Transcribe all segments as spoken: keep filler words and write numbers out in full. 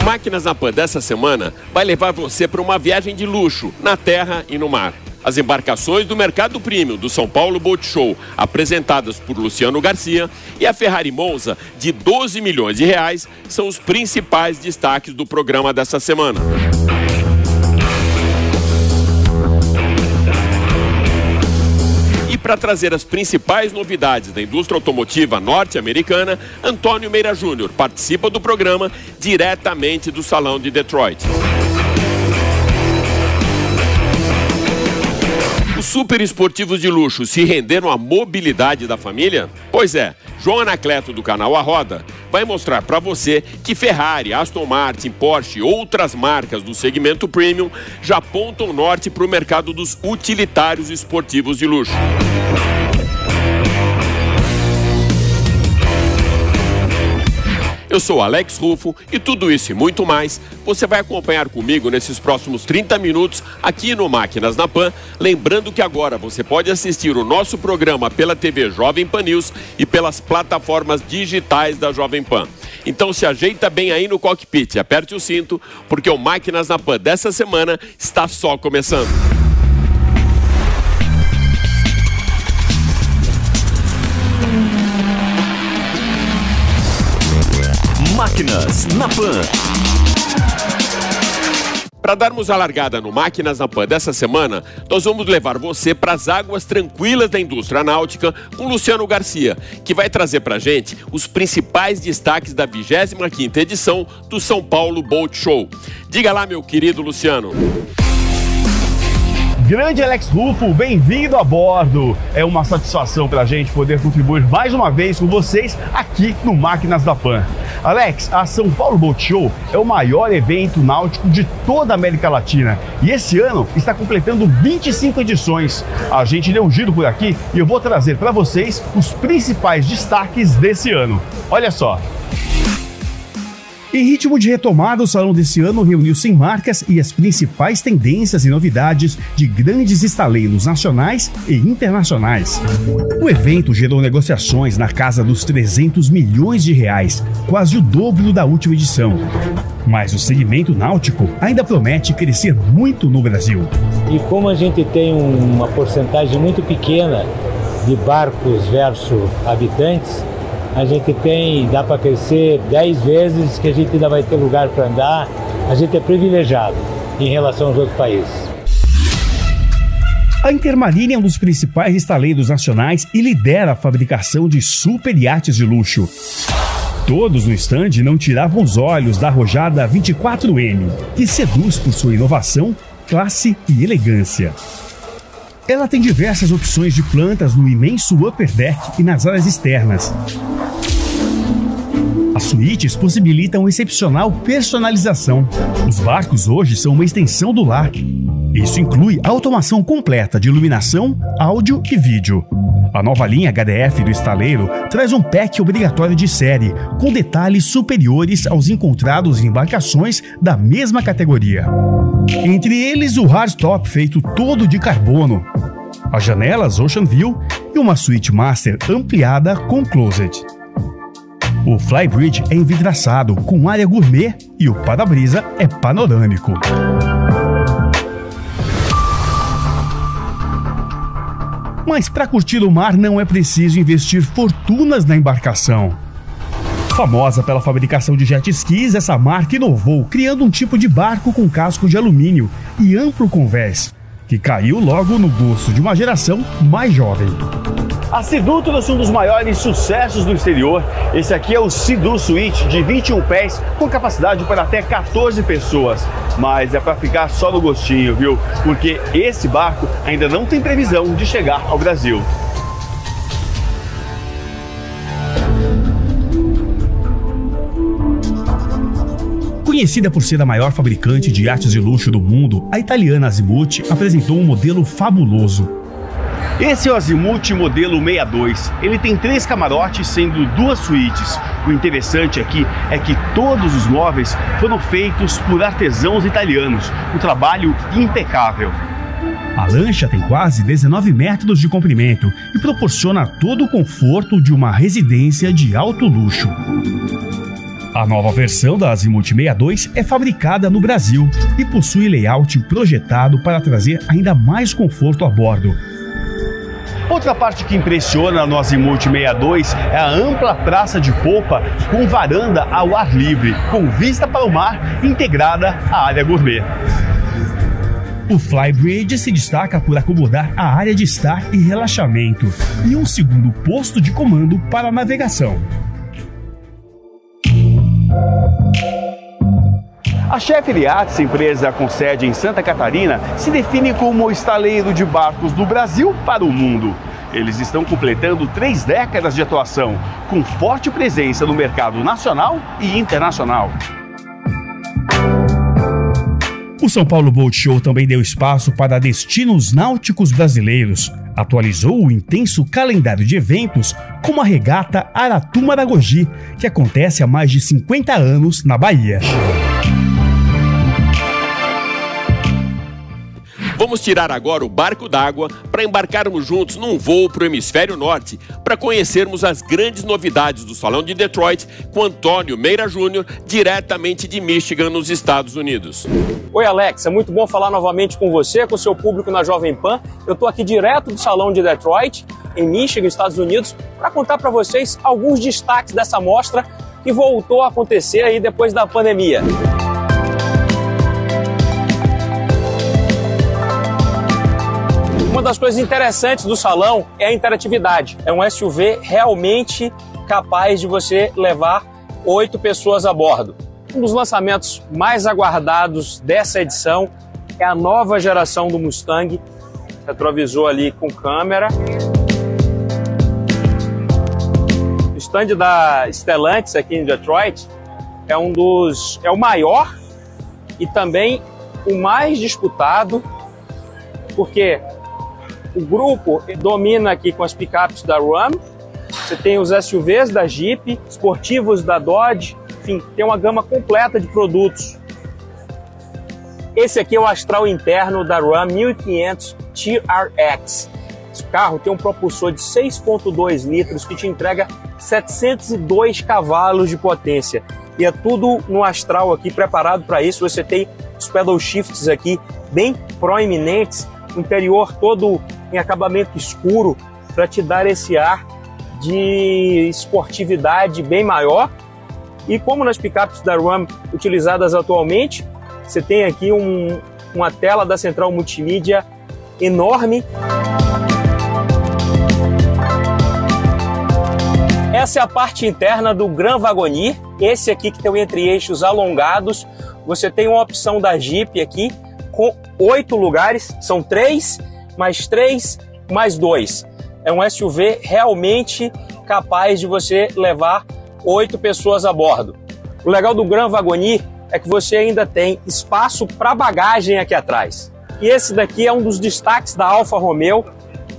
O Máquinas na Pan dessa semana vai levar você para uma viagem de luxo, na terra e no mar. As embarcações do mercado premium do São Paulo Boat Show, apresentadas por Luciano Garcia, e a Ferrari Monza, de doze milhões de reais, são os principais destaques do programa dessa semana. E para trazer as principais novidades da indústria automotiva norte-americana, Antônio Meira Júnior participa do programa diretamente do Salão de Detroit. Super esportivos de luxo se renderam à mobilidade da família? Pois é, João Anacleto do canal A Roda vai mostrar para você que Ferrari, Aston Martin, Porsche e outras marcas do segmento premium já apontam norte para o mercado dos utilitários esportivos de luxo. Eu sou Alex Rufo e tudo isso e muito mais você vai acompanhar comigo nesses próximos trinta minutos aqui no Máquinas na Pan. Lembrando que agora você pode assistir o nosso programa pela T V Jovem Pan News e pelas plataformas digitais da Jovem Pan. Então se ajeita bem aí no cockpit e aperte o cinto, porque o Máquinas na Pan dessa semana está só começando. Máquinas na Pan. Para darmos a largada no Máquinas na Pan dessa semana, nós vamos levar você para as águas tranquilas da indústria náutica com Luciano Garcia, que vai trazer para a gente os principais destaques da vigésima quinta edição do São Paulo Boat Show. Diga lá, meu querido Luciano. Grande Alex Rufo, bem-vindo a bordo. É uma satisfação para a gente poder contribuir mais uma vez com vocês aqui no Máquinas da Pan. Alex, a São Paulo Boat Show é o maior evento náutico de toda a América Latina e esse ano está completando vinte e cinco edições. A gente deu um giro por aqui e eu vou trazer para vocês os principais destaques desse ano. Olha só. Em ritmo de retomada, o salão desse ano reuniu cem marcas e as principais tendências e novidades de grandes estaleiros nacionais e internacionais. O evento gerou negociações na casa dos trezentos milhões de reais, quase o dobro da última edição. Mas o segmento náutico ainda promete crescer muito no Brasil. E como a gente tem uma porcentagem muito pequena de barcos versus habitantes, a gente tem, dá para crescer dez vezes, que a gente ainda vai ter lugar para andar. A gente é privilegiado em relação aos outros países. A Intermarine é um dos principais estaleiros nacionais e lidera a fabricação de super iates de luxo. Todos no stand não tiravam os olhos da arrojada vinte e quatro M, que seduz por sua inovação, classe e elegância. Ela tem diversas opções de plantas no imenso upper deck e nas áreas externas. As suítes possibilitam excepcional personalização. Os barcos hoje são uma extensão do lar. Isso inclui a automação completa de iluminação, áudio e vídeo. A nova linha H D F do estaleiro traz um pack obrigatório de série, com detalhes superiores aos encontrados em embarcações da mesma categoria. Entre eles, o hardtop feito todo de carbono, as janelas Ocean View e uma suíte master ampliada com closet. O flybridge é envidraçado com área gourmet e o para-brisa é panorâmico. Mas para curtir o mar não é preciso investir fortunas na embarcação. Famosa pela fabricação de jet skis, essa marca inovou, criando um tipo de barco com casco de alumínio e amplo convés, que caiu logo no gosto de uma geração mais jovem. A Sea-Doo trouxe um dos maiores sucessos do exterior. Esse aqui é o Sea-Doo Suite de vinte e um pés, com capacidade para até catorze pessoas. Mas é para ficar só no gostinho, viu? Porque esse barco ainda não tem previsão de chegar ao Brasil. Conhecida por ser a maior fabricante de iates de luxo do mundo, a italiana Azimut apresentou um modelo fabuloso. Esse é o Azimut modelo sessenta e dois. Ele tem três camarotes, sendo duas suítes. O interessante aqui é que todos os móveis foram feitos por artesãos italianos. Um trabalho impecável. A lancha tem quase dezenove metros de comprimento e proporciona todo o conforto de uma residência de alto luxo. A nova versão da Azimut sessenta e dois é fabricada no Brasil e possui layout projetado para trazer ainda mais conforto a bordo. Outra parte que impressiona no Azimut sessenta e dois é a ampla praça de polpa com varanda ao ar livre, com vista para o mar, integrada à área gourmet. O Flybridge se destaca por acomodar a área de estar e relaxamento e um segundo posto de comando para navegação. A Sheffield Yachts, empresa com sede em Santa Catarina, se define como o estaleiro de barcos do Brasil para o mundo. Eles estão completando três décadas de atuação, com forte presença no mercado nacional e internacional. O São Paulo Boat Show também deu espaço para destinos náuticos brasileiros. Atualizou o intenso calendário de eventos como a regata Aratu-Maragogi, que acontece há mais de cinquenta anos na Bahia. Vamos tirar agora o barco d'água para embarcarmos juntos num voo para o Hemisfério Norte para conhecermos as grandes novidades do Salão de Detroit com Antônio Meira Júnior, diretamente de Michigan, nos Estados Unidos. Oi, Alex, é muito bom falar novamente com você, com o seu público na Jovem Pan. Eu estou aqui direto do Salão de Detroit, em Michigan, Estados Unidos, para contar para vocês alguns destaques dessa mostra que voltou a acontecer aí depois da pandemia. Uma das coisas interessantes do salão é a interatividade. É um S U V realmente capaz de você levar oito pessoas a bordo. Um dos lançamentos mais aguardados dessa edição é a nova geração do Mustang. Retrovisor ali com câmera. O stand da Stellantis aqui em Detroit é um dos, é o maior e também o mais disputado, porque o grupo domina aqui com as picapes da Ram, você tem os S U Vs da Jeep, esportivos da Dodge, enfim, tem uma gama completa de produtos. Esse aqui é o astral interno da Ram mil e quinhentos T R X. Esse carro tem um propulsor de seis vírgula dois litros que te entrega setecentos e dois cavalos de potência. E é tudo no astral aqui, preparado para isso. Você tem os pedal shifts aqui bem proeminentes, interior todo em acabamento escuro para te dar esse ar de esportividade bem maior. E como nas picapes da Ram utilizadas atualmente, você tem aqui um, uma tela da central multimídia enorme. Essa é a parte interna do Grand Wagoneer, esse aqui que tem o entre-eixos alongados. Você tem uma opção da Jeep aqui com oito lugares, são três, mais três, mais dois. É um S U V realmente capaz de você levar oito pessoas a bordo. O legal do Grand Wagoneer é que você ainda tem espaço para bagagem aqui atrás. E esse daqui é um dos destaques da Alfa Romeo.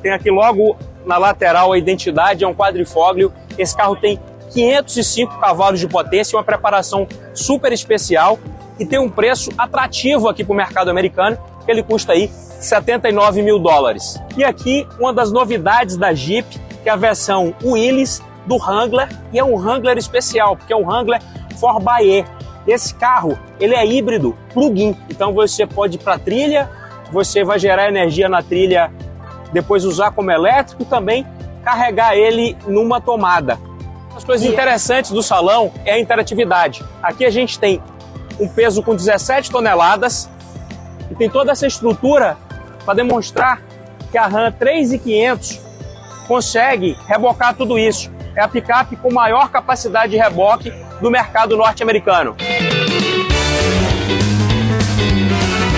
Tem aqui logo na lateral a identidade, é um quadrifóglio. Esse carro tem quinhentos e cinco cavalos de potência, uma preparação super especial. E tem um preço atrativo aqui para o mercado americano, que ele custa aí setenta e nove mil dólares. E aqui uma das novidades da Jeep, que é a versão Willys do Wrangler, e é um Wrangler especial, porque é um Wrangler quatro by E. Esse carro, ele é híbrido, plug-in, então você pode ir para trilha, você vai gerar energia na trilha, depois usar como elétrico e também carregar ele numa tomada. As coisas e interessantes do salão é a interatividade. Aqui a gente tem um peso com dezessete toneladas e tem toda essa estrutura para demonstrar que a Ram três mil e quinhentos consegue rebocar tudo isso. É a picape com maior capacidade de reboque do mercado norte-americano.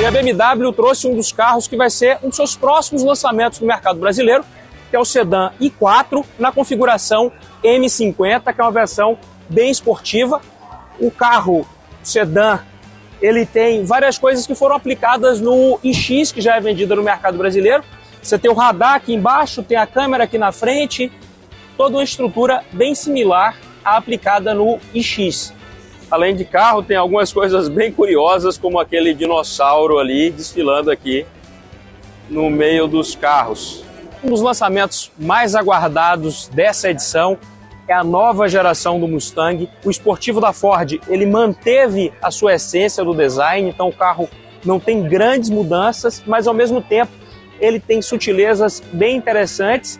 E a B M W trouxe um dos carros que vai ser um dos seus próximos lançamentos no mercado brasileiro, que é o sedã I quatro na configuração M cinquenta, que é uma versão bem esportiva. O carro sedã, ele tem várias coisas que foram aplicadas no I X, que já é vendida no mercado brasileiro. Você tem o radar aqui embaixo, tem a câmera aqui na frente, toda uma estrutura bem similar à aplicada no I X. Além de carro, tem algumas coisas bem curiosas, como aquele dinossauro ali desfilando aqui no meio dos carros. Um dos lançamentos mais aguardados dessa edição é a nova geração do Mustang. O esportivo da Ford, ele manteve a sua essência do design, então o carro não tem grandes mudanças, mas ao mesmo tempo ele tem sutilezas bem interessantes.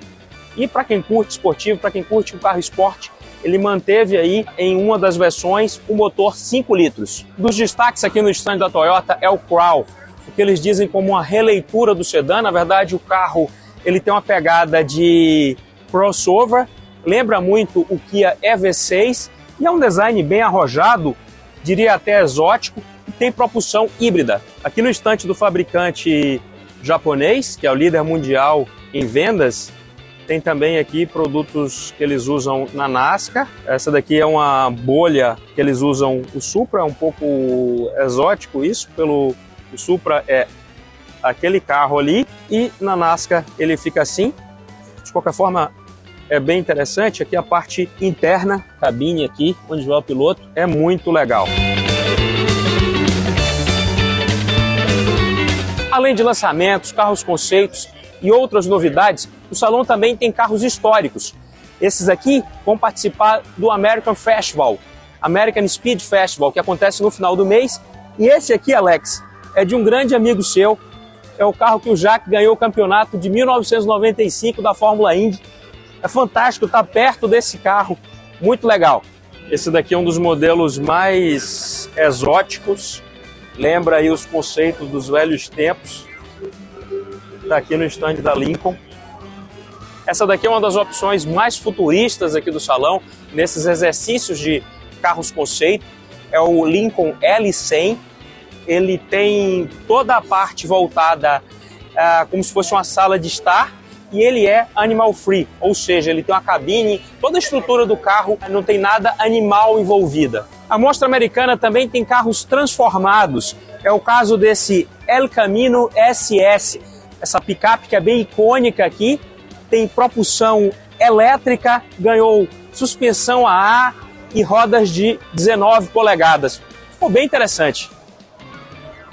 E para quem curte esportivo, para quem curte um carro esporte, ele manteve aí em uma das versões o motor cinco litros. Dos destaques aqui no stand da Toyota é o Crown, o que eles dizem como uma releitura do sedã. Na verdade, o carro ele tem uma pegada de crossover, lembra muito o Kia E V seis e é um design bem arrojado, diria até exótico, e tem propulsão híbrida. Aqui no stand do fabricante japonês, que é o líder mundial em vendas, tem também aqui produtos que eles usam na NASCAR. Essa daqui é uma bolha que eles usam o Supra, é um pouco exótico isso, pelo o Supra é aquele carro ali e na NASCAR ele fica assim. De qualquer forma, é bem interessante. Aqui a parte interna, cabine aqui, onde vai o piloto, é muito legal. Além de lançamentos, carros conceitos e outras novidades, o salão também tem carros históricos. Esses aqui vão participar do American Festival, American Speed Festival, que acontece no final do mês. E esse aqui, Alex, é de um grande amigo seu. É o carro que o Jacques ganhou o campeonato de mil novecentos e noventa e cinco da Fórmula Indy. É fantástico estar perto desse carro, muito legal. Esse daqui é um dos modelos mais exóticos, lembra aí os conceitos dos velhos tempos. Está aqui no stand da Lincoln. Essa daqui é uma das opções mais futuristas aqui do salão, nesses exercícios de carros conceito. É o Lincoln L cem. Ele tem toda a parte voltada ah, como se fosse uma sala de estar e ele é animal free, ou seja, ele tem uma cabine, toda a estrutura do carro, não tem nada animal envolvida. A mostra americana também tem carros transformados. É o caso desse El Camino S S, essa picape que é bem icônica aqui. Tem propulsão elétrica, ganhou suspensão a ar e rodas de dezenove polegadas. Ficou bem interessante.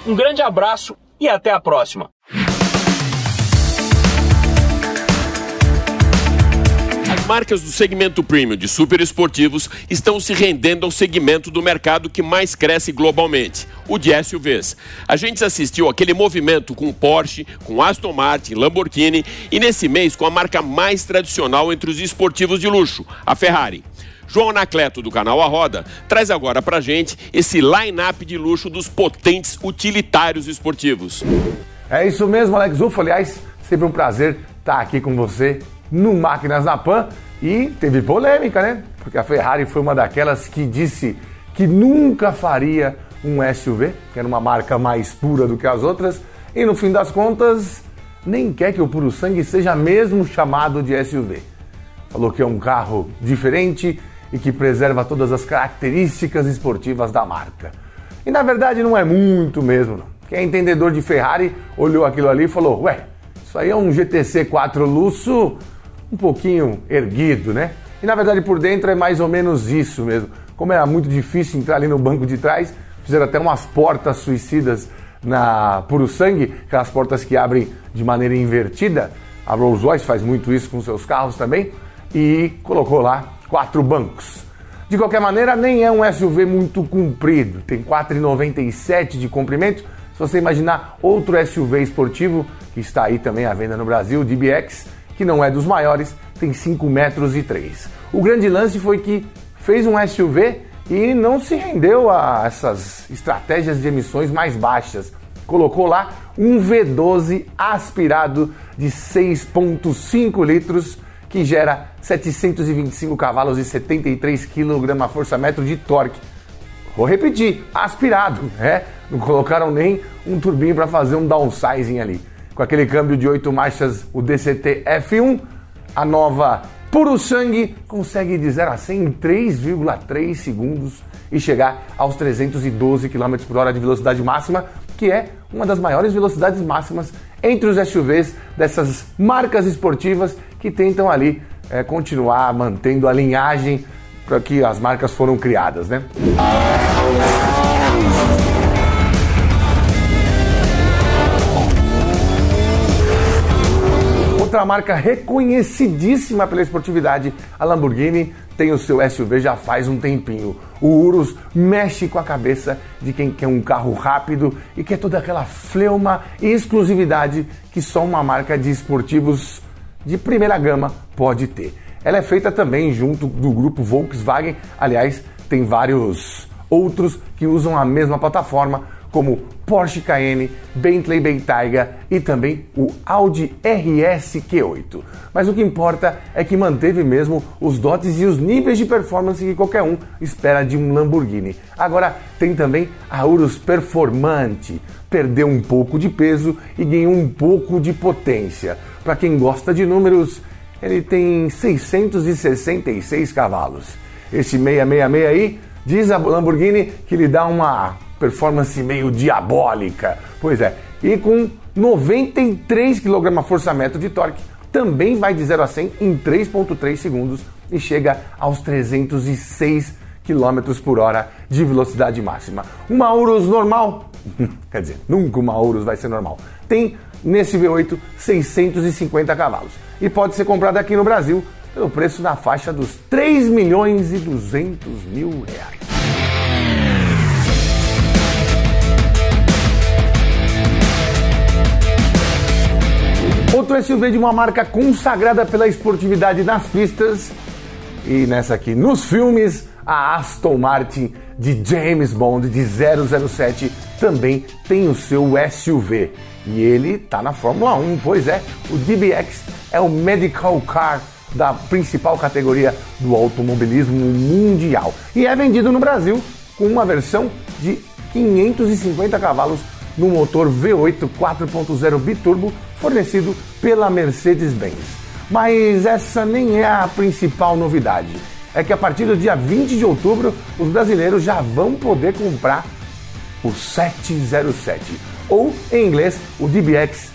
Um grande abraço e até a próxima! As marcas do segmento premium de superesportivos estão se rendendo ao segmento do mercado que mais cresce globalmente, o de S U Vs. A gente assistiu aquele movimento com Porsche, com Aston Martin, Lamborghini e nesse mês com a marca mais tradicional entre os esportivos de luxo, a Ferrari. João Anacleto, do canal A Roda, traz agora pra gente esse line-up de luxo dos potentes utilitários esportivos. É isso mesmo, Alex Rufo. Aliás, sempre um prazer estar aqui com você no Máquinas na Pan. E teve polêmica, né? Porque a Ferrari foi uma daquelas que disse que nunca faria um S U V, que era uma marca mais pura do que as outras, e no fim das contas, nem quer que o Purosangue seja mesmo chamado de S U V. Falou que é um carro diferente e que preserva todas as características esportivas da marca. E na verdade não é muito mesmo, não. Quem é entendedor de Ferrari olhou aquilo ali e falou: ué, isso aí é um G T C quatro Lusso um pouquinho erguido, né? E na verdade por dentro é mais ou menos isso mesmo. Como era muito difícil entrar ali no banco de trás, fizeram até umas portas suicidas na Purosangue, aquelas portas que abrem de maneira invertida. A Rolls-Royce faz muito isso com seus carros também e colocou lá quatro bancos. De qualquer maneira, nem é um S U V muito comprido, tem quatro vírgula noventa e sete de comprimento. Se você imaginar outro S U V esportivo, que está aí também à venda no Brasil, o D B X, que não é dos maiores, tem cinco vírgula três metros. O grande lance foi que fez um S U V e não se rendeu a essas estratégias de emissões mais baixas. Colocou lá um V doze aspirado de seis vírgula cinco litros, que gera setecentos e vinte e cinco cavalos e setenta e três quilos-metro de torque. Vou repetir, aspirado, né? Não colocaram nem um turbinho para fazer um downsizing ali. Com aquele câmbio de oito marchas, o D C T F um, a nova Purosangue consegue de zero a cem em três vírgula três segundos e chegar aos trezentos e doze quilômetros por hora de velocidade máxima, que é uma das maiores velocidades máximas entre os S U Vs dessas marcas esportivas que tentam ali é, continuar mantendo a linhagem para que as marcas foram criadas, né? Outra marca reconhecidíssima pela esportividade, a Lamborghini, tem o seu S U V já faz um tempinho. O Urus mexe com a cabeça de quem quer um carro rápido e quer toda aquela fleuma e exclusividade que só uma marca de esportivos de primeira gama pode ter. Ela é feita também junto do grupo Volkswagen, aliás, tem vários outros que usam a mesma plataforma, como Porsche Cayenne, Bentley Bentayga e também o Audi R S Q oito. Mas o que importa é que manteve mesmo os dotes e os níveis de performance que qualquer um espera de um Lamborghini. Agora tem também a Urus Performante. Perdeu um pouco de peso e ganhou um pouco de potência. Para quem gosta de números, ele tem seiscentos e sessenta e seis cavalos. Esse seiscentos e sessenta e seis aí diz a Lamborghini que lhe dá uma performance meio diabólica, pois é, e com noventa e três quilograma-força-metro de torque, também vai de zero a cem em três vírgula três segundos e chega aos trezentos e seis quilômetros por hora de velocidade máxima. Uma Urus normal, quer dizer, nunca uma Urus vai ser normal, tem nesse V oito seiscentos e cinquenta cavalos e pode ser comprada aqui no Brasil pelo preço na faixa dos três milhões e duzentos mil reais. Outro S U V de uma marca consagrada pela esportividade nas pistas e nessa aqui nos filmes, a Aston Martin de James Bond, de zero zero sete, também tem o seu S U V e ele tá na Fórmula um, pois é, o D B X é o medical car da principal categoria do automobilismo mundial e é vendido no Brasil com uma versão de quinhentos e cinquenta cavalos no motor V oito quatro ponto zero biturbo fornecido pela Mercedes-Benz. Mas essa nem é a principal novidade, é que a partir do dia vinte de outubro os brasileiros já vão poder comprar o sete zero sete, ou em inglês o D B X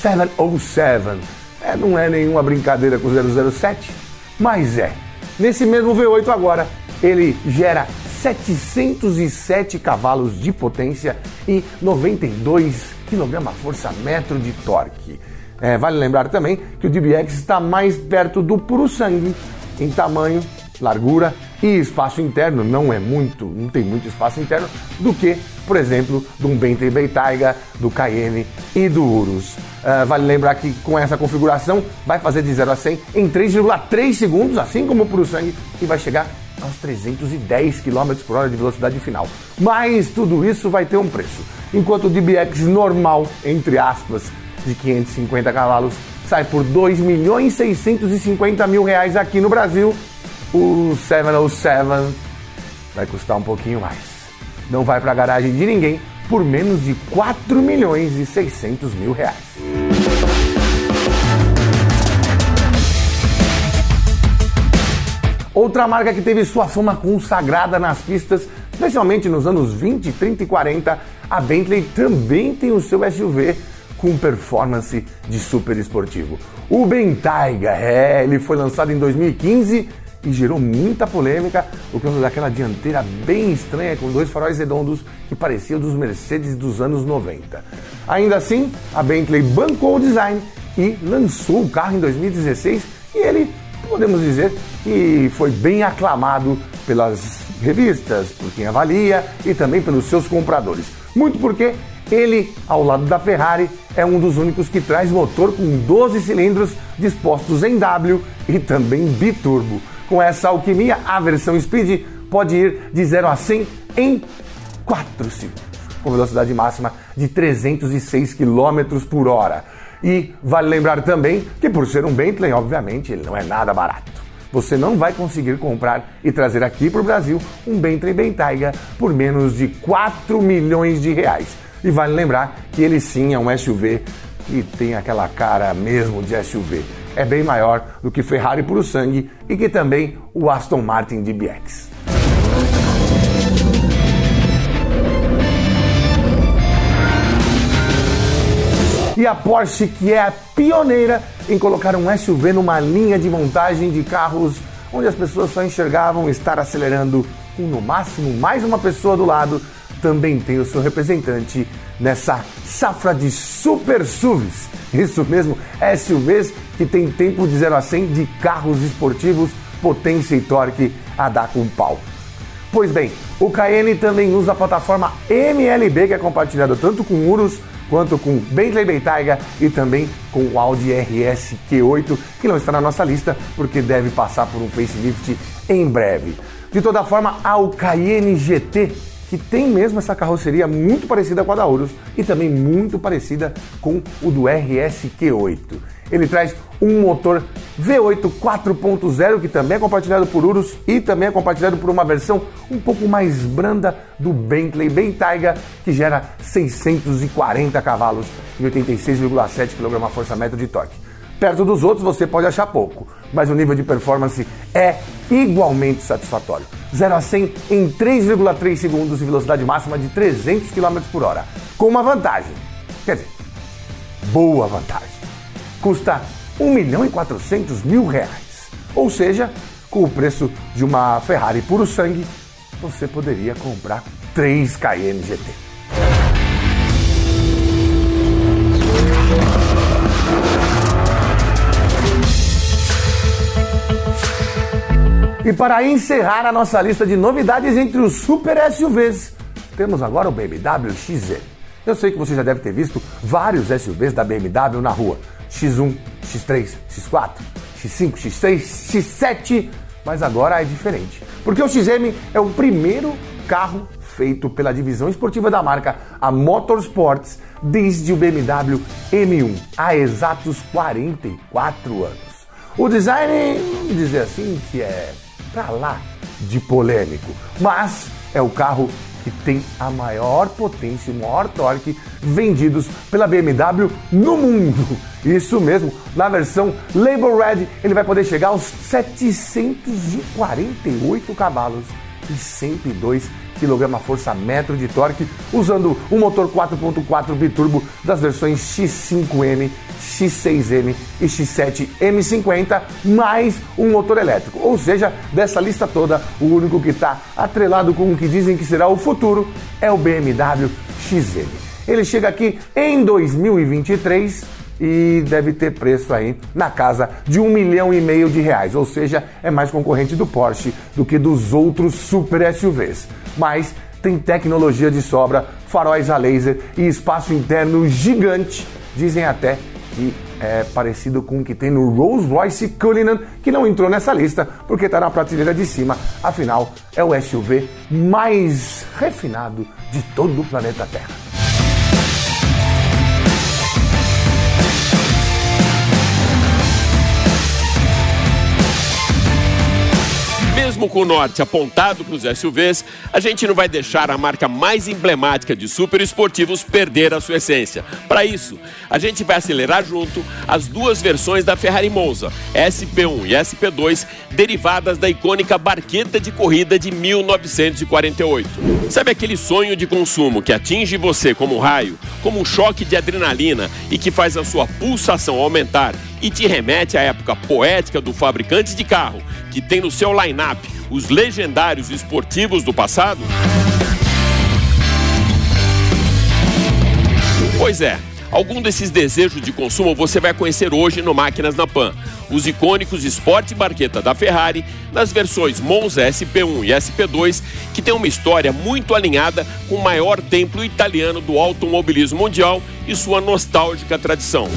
sete zero sete. É, não é nenhuma brincadeira com o zero zero sete, mas é. Nesse mesmo V oito agora, ele gera setecentos e sete cavalos de potência e noventa e dois quilograma-força-metro de torque. É, vale lembrar também que o D B X está mais perto do Purosangue em tamanho, largura e espaço interno, não é muito, não tem muito espaço interno, do que, por exemplo, do Bentley Bentayga, do Cayenne e do Urus. Uh, vale lembrar que com essa configuração vai fazer de zero a cem em três vírgula três segundos, assim como o Purosangue, e vai chegar aos trezentos e dez km por hora de velocidade final. Mas tudo isso vai ter um preço. Enquanto o D B X normal, entre aspas, de quinhentos e cinquenta cavalos, sai por dois milhões e seiscentos e cinquenta mil reais aqui no Brasil, o sete zero sete vai custar um pouquinho mais. Não vai para a garagem de ninguém por menos de quatro milhões e seiscentos mil reais. Outra marca que teve sua fama consagrada nas pistas, especialmente nos anos vinte, trinta e quarenta, a Bentley também tem o seu S U V com performance de super esportivo. O Bentayga, é, ele foi lançado em dois mil e quinze e gerou muita polêmica por causa daquela dianteira bem estranha com dois faróis redondos que pareciam dos Mercedes dos anos noventa. Ainda assim, a Bentley bancou o design e lançou o carro em dois mil e dezesseis e ele, podemos dizer, que foi bem aclamado pelas revistas, por quem avalia e também pelos seus compradores. Muito porque ele, ao lado da Ferrari, é um dos únicos que traz motor com doze cilindros dispostos em W e também biturbo. Com essa alquimia, a versão Speed pode ir de zero a cem em quatro segundos, com velocidade máxima de trezentos e seis km por hora. E vale lembrar também que, por ser um Bentley, obviamente, ele não é nada barato. Você não vai conseguir comprar e trazer aqui para o Brasil um Bentley Bentayga por menos de quatro milhões de reais. E vale lembrar que ele sim é um S U V que tem aquela cara mesmo de S U V. É bem maior do que Ferrari Purosangue e que também o Aston Martin D B X. E a Porsche, que é a pioneira em colocar um S U V numa linha de montagem de carros onde as pessoas só enxergavam estar acelerando com, no máximo, mais uma pessoa do lado, também tem o seu representante nessa safra de super S U Vs. Isso mesmo, S U Vs que tem tempo de zero a cem de carros esportivos, potência e torque a dar com pau. Pois bem, o Cayenne também usa a plataforma M L B, que é compartilhada tanto com o Urus quanto com o Bentley Bentayga e também com o Audi R S Q oito, que não está na nossa lista porque deve passar por um facelift em breve. De toda forma, há o Cayenne G T, que tem mesmo essa carroceria muito parecida com a da Urus e também muito parecida com o do R S Q oito. Ele traz um motor V oito quatro ponto zero, que também é compartilhado por Urus e também é compartilhado por uma versão um pouco mais branda do Bentley Bentayga, que gera seiscentos e quarenta cavalos e oitenta e seis vírgula sete quilos-metro de torque. Perto dos outros você pode achar pouco, mas o nível de performance é igualmente satisfatório. zero a cem em três vírgula três segundos e velocidade máxima de trezentos quilômetros por hora, com uma vantagem, quer dizer, boa vantagem. Custa um milhão e quatrocentos mil reais, ou seja, com o preço de uma Ferrari Purosangue, você poderia comprar três Cayenne G T. E para encerrar a nossa lista de novidades entre os super S U Vs, temos agora o B M W X M. Eu sei que você já deve ter visto vários S U Vs da B M W na rua, X um, X três, X quatro, X cinco, X seis, X sete, mas agora é diferente, porque o X M é o primeiro carro feito pela divisão esportiva da marca, a Motorsports, desde o B M W M um, há exatos quarenta e quatro anos. O design, vamos dizer assim, que é pra lá de polêmico, mas é o carro que tem a maior potência e o maior torque vendidos pela B M W no mundo. Isso mesmo, na versão Label Red ele vai poder chegar aos setecentos e quarenta e oito cavalos e cento e dois quilos-metro de torque, usando o motor quatro ponto quatro biturbo das versões X cinco M, X seis M e X sete M cinquenta, mais um motor elétrico. Ou seja, dessa lista toda, o único que está atrelado com o que dizem que será o futuro é o B M W X M. Ele chega aqui em dois mil e vinte e três... e deve ter preço aí na casa de um milhão e meio de reais, ou seja, é mais concorrente do Porsche do que dos outros super S U Vs. Mas tem tecnologia de sobra, faróis a laser e espaço interno gigante, dizem até que é parecido com o que tem no Rolls-Royce Cullinan, que não entrou nessa lista porque está na prateleira de cima, afinal é o S U V mais refinado de todo o planeta Terra. Mesmo com o norte apontado para os S U Vs, a gente não vai deixar a marca mais emblemática de super esportivos perder a sua essência. Para isso, a gente vai acelerar junto as duas versões da Ferrari Monza, S P um e S P dois, derivadas da icônica barqueta de corrida de mil novecentos e quarenta e oito. Sabe aquele sonho de consumo que atinge você como um raio, como um choque de adrenalina e que faz a sua pulsação aumentar e te remete à época poética do fabricante de carro, que tem no seu line-up os legendários esportivos do passado? Pois é, algum desses desejos de consumo você vai conhecer hoje no Máquinas na Pan. Os icônicos Sport e Barqueta da Ferrari, nas versões Monza S P um e S P dois, que tem uma história muito alinhada com o maior templo italiano do automobilismo mundial e sua nostálgica tradição.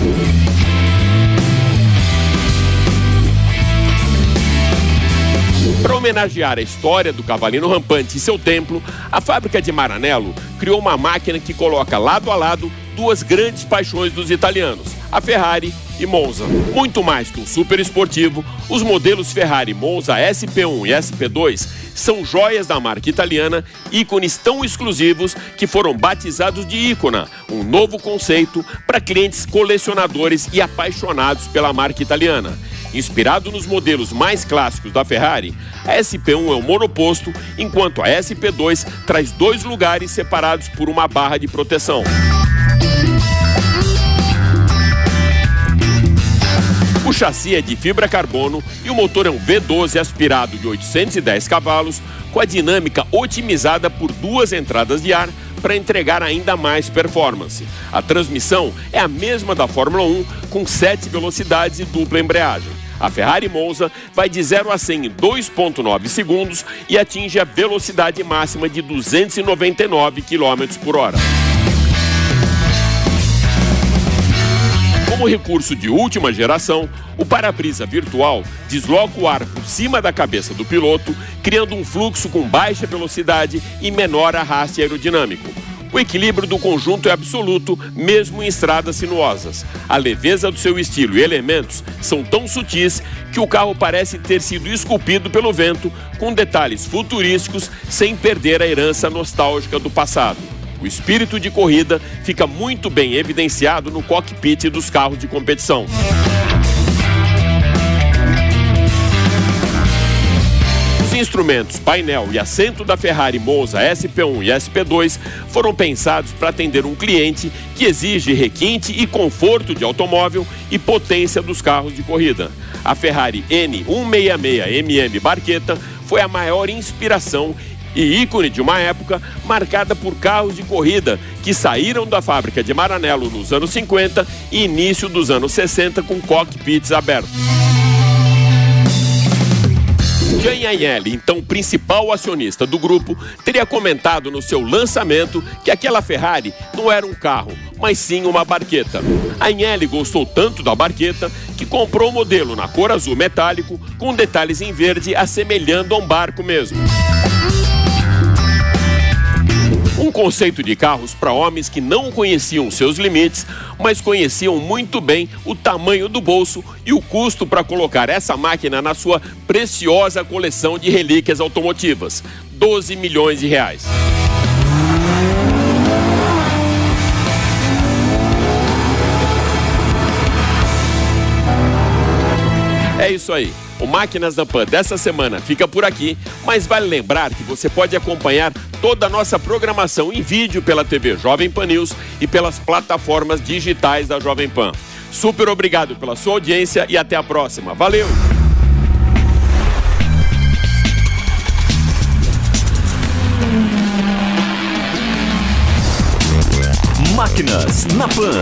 Para homenagear a história do Cavalino Rampante e seu templo, a fábrica de Maranello criou uma máquina que coloca lado a lado duas grandes paixões dos italianos, a Ferrari e Monza. Muito mais que um super esportivo, os modelos Ferrari Monza S P um e S P dois são joias da marca italiana, ícones tão exclusivos que foram batizados de ícona, um novo conceito para clientes colecionadores e apaixonados pela marca italiana. Inspirado nos modelos mais clássicos da Ferrari, a S P um é um monoposto, enquanto a S P dois traz dois lugares separados por uma barra de proteção. O chassi é de fibra carbono e o motor é um V doze aspirado de oitocentos e dez cavalos, com a dinâmica otimizada por duas entradas de ar para entregar ainda mais performance. A transmissão é a mesma da Fórmula um, com sete velocidades e dupla embreagem. A Ferrari Monza vai de zero a cem em dois vírgula nove segundos e atinge a velocidade máxima de duzentos e noventa e nove quilômetros por hora. Como recurso de última geração, o para-brisa virtual desloca o ar por cima da cabeça do piloto, criando um fluxo com baixa velocidade e menor arraste aerodinâmico. O equilíbrio do conjunto é absoluto, mesmo em estradas sinuosas. A leveza do seu estilo e elementos são tão sutis que o carro parece ter sido esculpido pelo vento, com detalhes futurísticos, sem perder a herança nostálgica do passado. O espírito de corrida fica muito bem evidenciado no cockpit dos carros de competição. Os instrumentos, painel e assento da Ferrari Monza S P um e S P dois foram pensados para atender um cliente que exige requinte e conforto de automóvel e potência dos carros de corrida. A Ferrari N cento e sessenta e seis M M Barchetta foi a maior inspiração e ícone de uma época marcada por carros de corrida que saíram da fábrica de Maranello nos anos cinquenta e início dos anos sessenta com cockpits abertos. Jean Agnelli, então principal acionista do grupo, teria comentado no seu lançamento que aquela Ferrari não era um carro, mas sim uma Barchetta. Agnelli gostou tanto da Barchetta que comprou o modelo na cor azul metálico com detalhes em verde assemelhando a um barco mesmo. Um conceito de carros para homens que não conheciam seus limites, mas conheciam muito bem o tamanho do bolso e o custo para colocar essa máquina na sua preciosa coleção de relíquias automotivas, doze milhões de reais. É isso aí. O Máquinas da Pan dessa semana fica por aqui, mas vale lembrar que você pode acompanhar toda a nossa programação em vídeo pela T V Jovem Pan News e pelas plataformas digitais da Jovem Pan. Super obrigado pela sua audiência e até a próxima. Valeu! Máquinas na Pan.